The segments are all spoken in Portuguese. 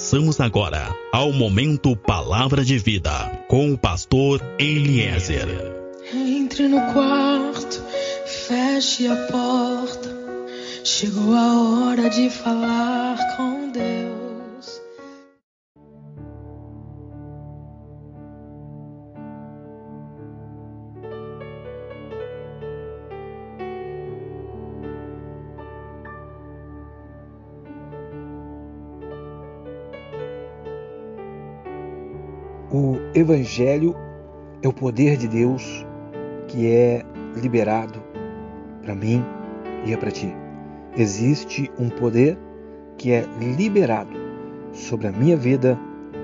Passamos agora ao momento Palavra de Vida, com o pastor Eliezer. Entre no quarto, feche a porta, chegou a hora de falar com Deus. O Evangelho é o poder de Deus que é liberado para mim e é para ti. Existe um poder que é liberado sobre a minha vida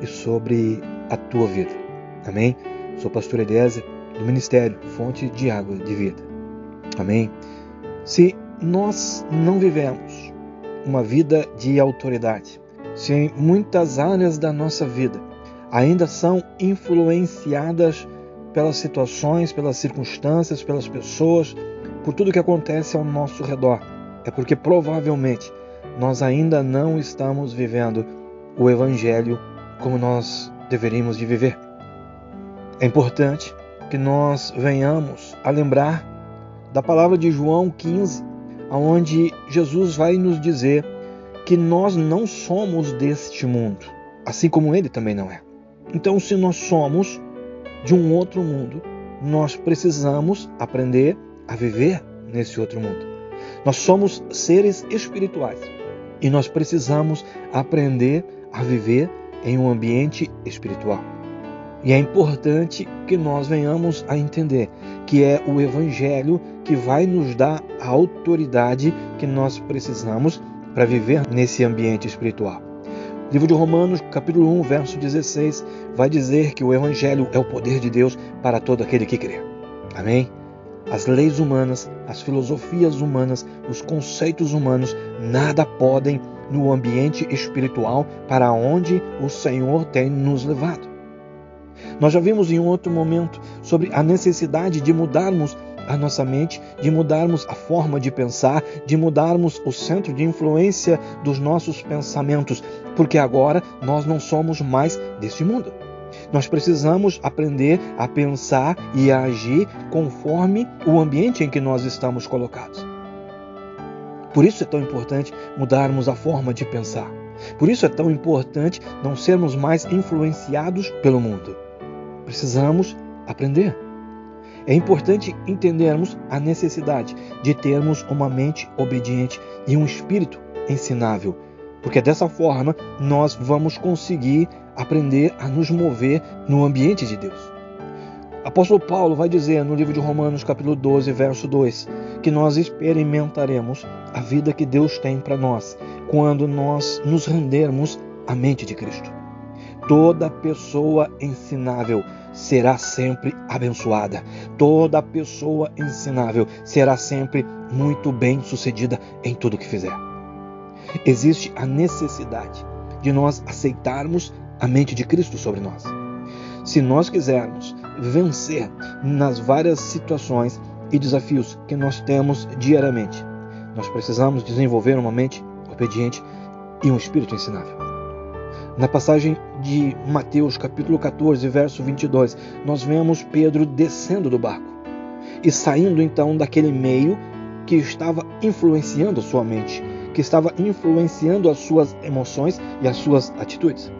e sobre a tua vida. Amém? Sou pastor Edésio do Ministério Fonte de Água de Vida. Amém? Se nós não vivemos uma vida de autoridade, se em muitas áreas da nossa vida ainda são influenciadas pelas situações, pelas circunstâncias, pelas pessoas, por tudo que acontece ao nosso redor. É porque provavelmente nós ainda não estamos vivendo o Evangelho como nós deveríamos de viver. É importante que nós venhamos a lembrar da palavra de João 15, onde Jesus vai nos dizer que nós não somos deste mundo, assim como ele também não é. Então, se nós somos de um outro mundo, nós precisamos aprender a viver nesse outro mundo. Nós somos seres espirituais e nós precisamos aprender a viver em um ambiente espiritual. E é importante que nós venhamos a entender que é o Evangelho que vai nos dar a autoridade que nós precisamos para viver nesse ambiente espiritual. Livro de Romanos, capítulo 1, verso 16, vai dizer que o Evangelho é o poder de Deus para todo aquele que crê. Amém? As leis humanas, as filosofias humanas, os conceitos humanos, nada podem no ambiente espiritual para onde o Senhor tem nos levado. Nós já vimos em um outro momento sobre a necessidade de mudarmos a nossa mente, de mudarmos a forma de pensar, de mudarmos o centro de influência dos nossos pensamentos, porque agora nós não somos mais deste mundo. Nós precisamos aprender a pensar e a agir conforme o ambiente em que nós estamos colocados. Por isso é tão importante mudarmos a forma de pensar. Por isso é tão importante não sermos mais influenciados pelo mundo. Precisamos aprender. É importante entendermos a necessidade de termos uma mente obediente e um espírito ensinável, porque dessa forma nós vamos conseguir aprender a nos mover no ambiente de Deus. Apóstolo Paulo vai dizer no livro de Romanos, capítulo 12, verso 2, que nós experimentaremos a vida que Deus tem para nós quando nós nos rendermos à mente de Cristo. Toda pessoa ensinável será sempre abençoada. Toda pessoa ensinável será sempre muito bem sucedida em tudo que fizer. Existe a necessidade de nós aceitarmos a mente de Cristo sobre nós. Se nós quisermos vencer nas várias situações e desafios que nós temos diariamente, nós precisamos desenvolver uma mente obediente e um espírito ensinável. Na passagem de Mateus, capítulo 14, verso 22, nós vemos Pedro descendo do barco e saindo então daquele meio que estava influenciando a sua mente, que estava influenciando as suas emoções e as suas atitudes.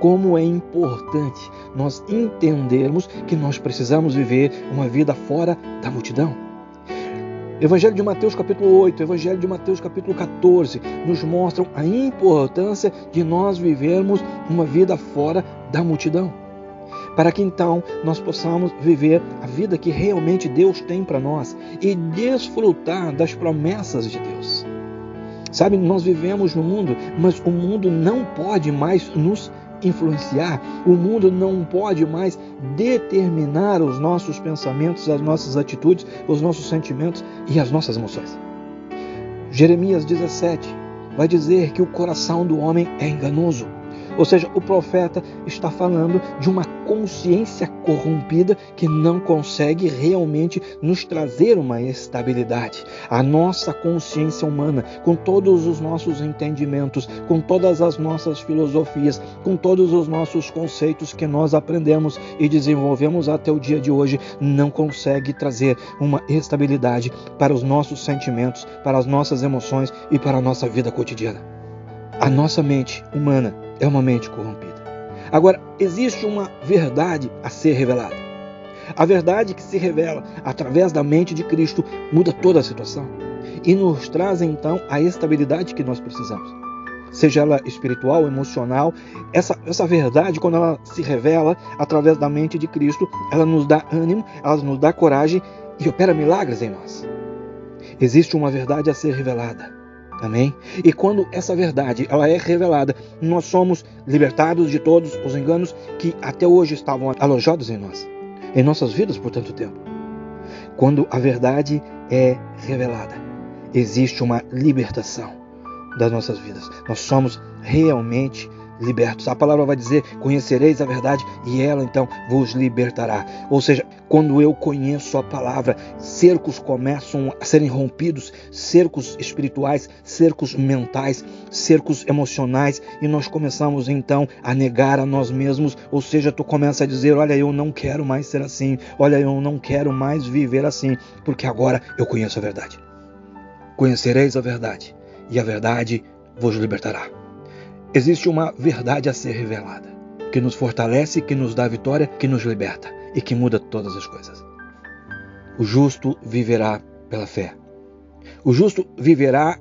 Como é importante nós entendermos que nós precisamos viver uma vida fora da multidão. Evangelho de Mateus capítulo 8, Evangelho de Mateus capítulo 14 nos mostram a importância de nós vivermos uma vida fora da multidão, para que então nós possamos viver a vida que realmente Deus tem para nós e desfrutar das promessas de Deus. Sabe, nós vivemos no mundo, mas o mundo não pode mais nos influenciar, o mundo não pode mais determinar os nossos pensamentos, as nossas atitudes, os nossos sentimentos e as nossas emoções. Jeremias 17 vai dizer que o coração do homem é enganoso, ou seja, o profeta está falando de uma consciência corrompida que não consegue realmente nos trazer uma estabilidade. A nossa consciência humana, com todos os nossos entendimentos, com todas as nossas filosofias, com todos os nossos conceitos que nós aprendemos e desenvolvemos até o dia de hoje, não consegue trazer uma estabilidade para os nossos sentimentos, para as nossas emoções e para a nossa vida cotidiana. A nossa mente humana é uma mente corrompida. Agora, existe uma verdade a ser revelada. A verdade que se revela através da mente de Cristo muda toda a situação e nos traz então a estabilidade que nós precisamos. Seja ela espiritual, emocional, essa verdade, quando ela se revela através da mente de Cristo, ela nos dá ânimo, ela nos dá coragem e opera milagres em nós. Existe uma verdade a ser revelada. Amém? E quando essa verdade ela é revelada, nós somos libertados de todos os enganos que até hoje estavam alojados em nós, em nossas vidas por tanto tempo. Quando a verdade é revelada, existe uma libertação das nossas vidas. Nós somos realmente libertos. A palavra vai dizer: conhecereis a verdade e ela então vos libertará. Ou seja, quando eu conheço a palavra, cercos começam a serem rompidos, cercos espirituais, cercos mentais, cercos emocionais, e nós começamos então a negar a nós mesmos. Ou seja, tu começa a dizer: olha, eu não quero mais ser assim, olha, eu não quero mais viver assim, porque agora eu conheço a verdade. Conhecereis a verdade e a verdade vos libertará. Existe uma verdade a ser revelada, que nos fortalece, que nos dá vitória, que nos liberta e que muda todas as coisas. O justo viverá pela fé. O justo viverá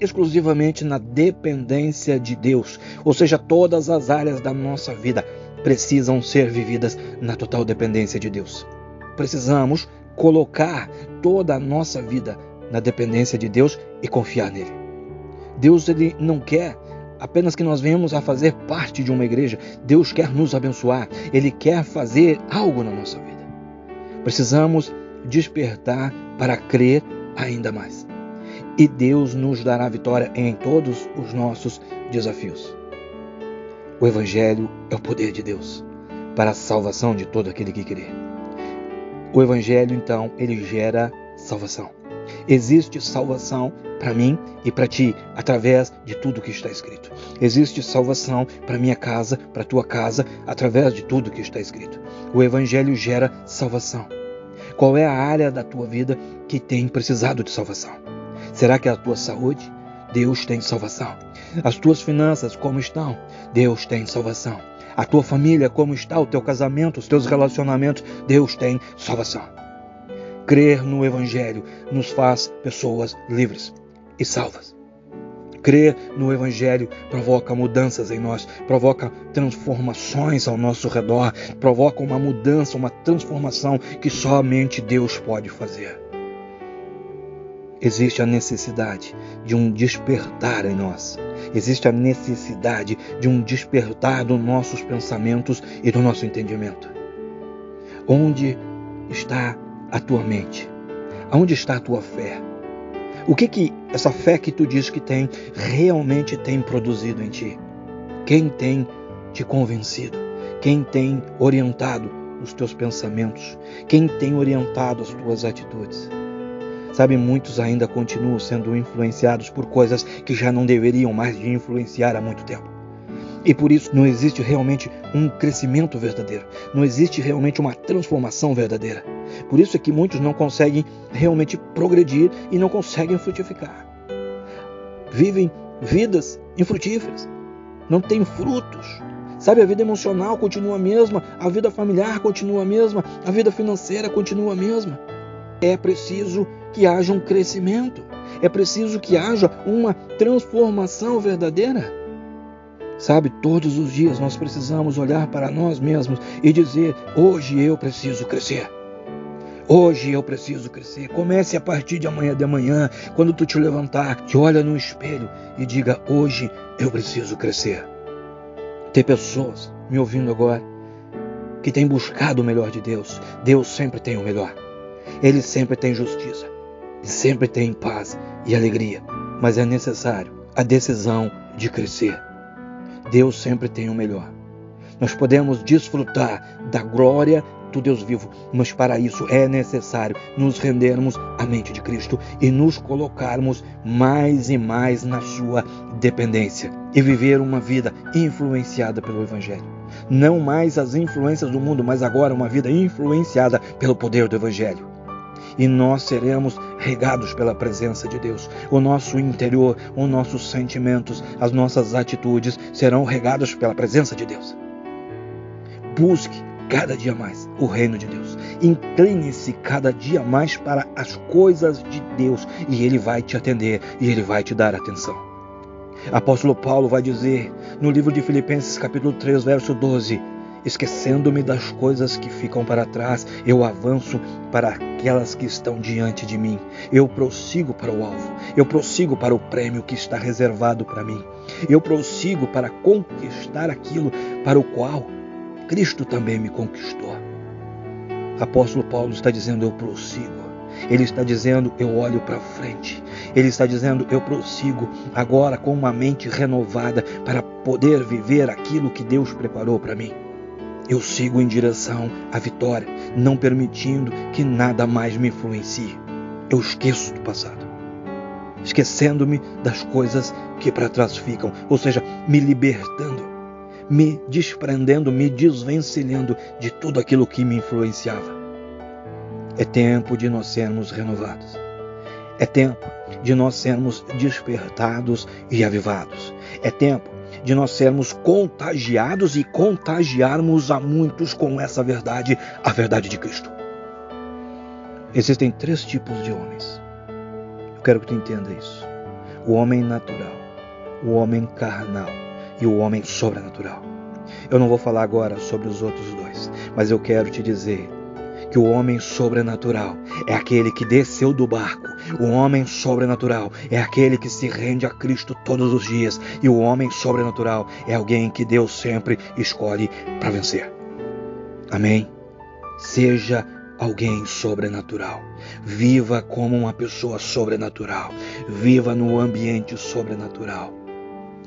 exclusivamente na dependência de Deus, ou seja, todas as áreas da nossa vida precisam ser vividas na total dependência de Deus. Precisamos colocar toda a nossa vida na dependência de Deus e confiar nele. Deus, ele não quer apenas que nós venhamos a fazer parte de uma igreja. Deus quer nos abençoar. Ele quer fazer algo na nossa vida. Precisamos despertar para crer ainda mais. E Deus nos dará vitória em todos os nossos desafios. O Evangelho é o poder de Deus para a salvação de todo aquele que crê. O Evangelho, então, ele gera salvação. Existe salvação para mim e para ti, através de tudo que está escrito. Existe salvação para minha casa, para tua casa, através de tudo que está escrito. O Evangelho gera salvação. Qual é a área da tua vida que tem precisado de salvação? Será que é a tua saúde? Deus tem salvação. As tuas finanças, como estão? Deus tem salvação. A tua família, como está? O teu casamento, os teus relacionamentos? Deus tem salvação. Crer no Evangelho nos faz pessoas livres e salvas. Crer no Evangelho provoca mudanças em nós, provoca transformações ao nosso redor, provoca uma mudança, uma transformação que somente Deus pode fazer. Existe a necessidade de um despertar em nós. Existe a necessidade de um despertar dos nossos pensamentos e do nosso entendimento. Onde está a tua mente? Aonde está a tua fé? O que essa fé que tu diz que tem realmente tem produzido em ti? Quem tem te convencido? Quem tem orientado os teus pensamentos? Quem tem orientado as tuas atitudes? Sabe, muitos ainda continuam sendo influenciados por coisas que já não deveriam mais de influenciar há muito tempo. E por isso não existe realmente um crescimento verdadeiro. Não existe realmente uma transformação verdadeira. Por isso é que muitos não conseguem realmente progredir e não conseguem frutificar. Vivem vidas infrutíferas. Não têm frutos. Sabe, a vida emocional continua a mesma. A vida familiar continua a mesma. A vida financeira continua a mesma. É preciso que haja um crescimento. É preciso que haja uma transformação verdadeira. Sabe, todos os dias nós precisamos olhar para nós mesmos e dizer: hoje eu preciso crescer. Hoje eu preciso crescer. Comece a partir de amanhã de manhã, quando tu te levantar, te olha no espelho e diga: hoje eu preciso crescer. Tem pessoas me ouvindo agora que têm buscado o melhor de Deus. Deus sempre tem o melhor. Ele sempre tem justiça. Ele sempre tem paz e alegria. Mas é necessário a decisão de crescer. Deus sempre tem o melhor. nós podemos desfrutar da glória do Deus vivo, mas para isso é necessário nos rendermos à mente de Cristo e nos colocarmos mais e mais na sua dependência e viver uma vida influenciada pelo Evangelho. Não mais as influências do mundo, mas agora uma vida influenciada pelo poder do Evangelho. E nós seremos regados pela presença de Deus. O nosso interior, os nossos sentimentos, as nossas atitudes serão regados pela presença de Deus. Busque cada dia mais o reino de Deus. Incline-se cada dia mais para as coisas de Deus e Ele vai te atender e Ele vai te dar atenção. Apóstolo Paulo vai dizer no livro de Filipenses capítulo 3, verso 12: esquecendo-me das coisas que ficam para trás, eu avanço para aquelas que estão diante de mim. Eu prossigo para o alvo. Eu prossigo para o prêmio que está reservado para mim. Eu prossigo para conquistar aquilo para o qual Cristo também me conquistou. Apóstolo Paulo está dizendo: eu prossigo. Ele está dizendo: eu olho para frente. Ele está dizendo: eu prossigo agora com uma mente renovada para poder viver aquilo que Deus preparou para mim. Eu sigo em direção à vitória, não permitindo que nada mais me influencie. Eu esqueço do passado, esquecendo-me das coisas que para trás ficam, ou seja, me libertando, me desprendendo, me desvencilhando de tudo aquilo que me influenciava. É tempo de nós sermos renovados. É tempo de nós sermos despertados e avivados. É tempo de nós sermos contagiados e contagiarmos a muitos com essa verdade, a verdade de Cristo. Existem três tipos de homens. Eu quero que tu entenda isso. O homem natural, o homem carnal e o homem sobrenatural. Eu não vou falar agora sobre os outros dois, mas eu quero te dizer que o homem sobrenatural é aquele que desceu do barco. O homem sobrenatural é aquele que se rende a Cristo todos os dias. E o homem sobrenatural é alguém que Deus sempre escolhe para vencer. Amém? Seja alguém sobrenatural. Viva como uma pessoa sobrenatural. Viva no ambiente sobrenatural.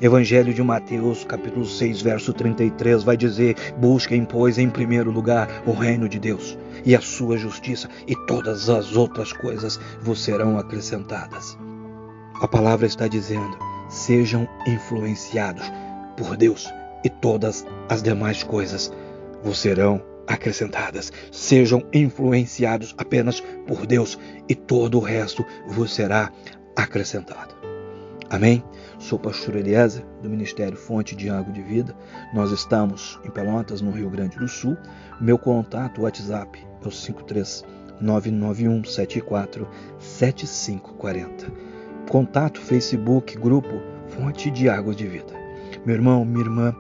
Evangelho de Mateus, capítulo 6, verso 33, vai dizer: busquem, pois, em primeiro lugar o reino de Deus e a sua justiça, e todas as outras coisas vos serão acrescentadas. A palavra está dizendo: sejam influenciados por Deus e todas as demais coisas vos serão acrescentadas. Sejam influenciados apenas por Deus e todo o resto vos será acrescentado. Amém? Sou o pastor Eliezer, do Ministério Fonte de Água de Vida. Nós estamos em Pelotas, no Rio Grande do Sul. Meu contato, WhatsApp, é o 53991747540. Contato, Facebook, grupo Fonte de Água de Vida. Meu irmão, minha irmã,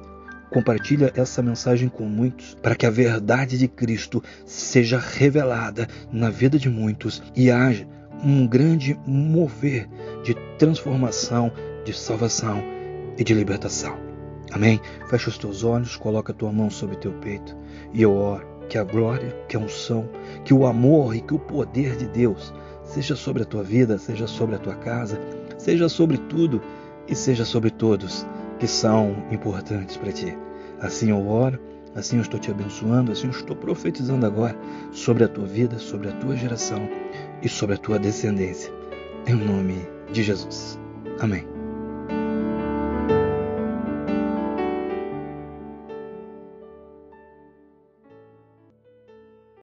compartilha essa mensagem com muitos, para que a verdade de Cristo seja revelada na vida de muitos e haja um grande mover de transformação, de salvação e de libertação. Amém? Fecha os teus olhos, coloca a tua mão sobre teu peito e eu oro que a glória, que a unção, que o amor e que o poder de Deus seja sobre a tua vida, seja sobre a tua casa, seja sobre tudo e seja sobre todos que são importantes para ti. Assim eu oro, assim eu estou te abençoando, assim eu estou profetizando agora sobre a tua vida, sobre a tua geração e sobre a tua descendência. Em nome de Jesus. Amém.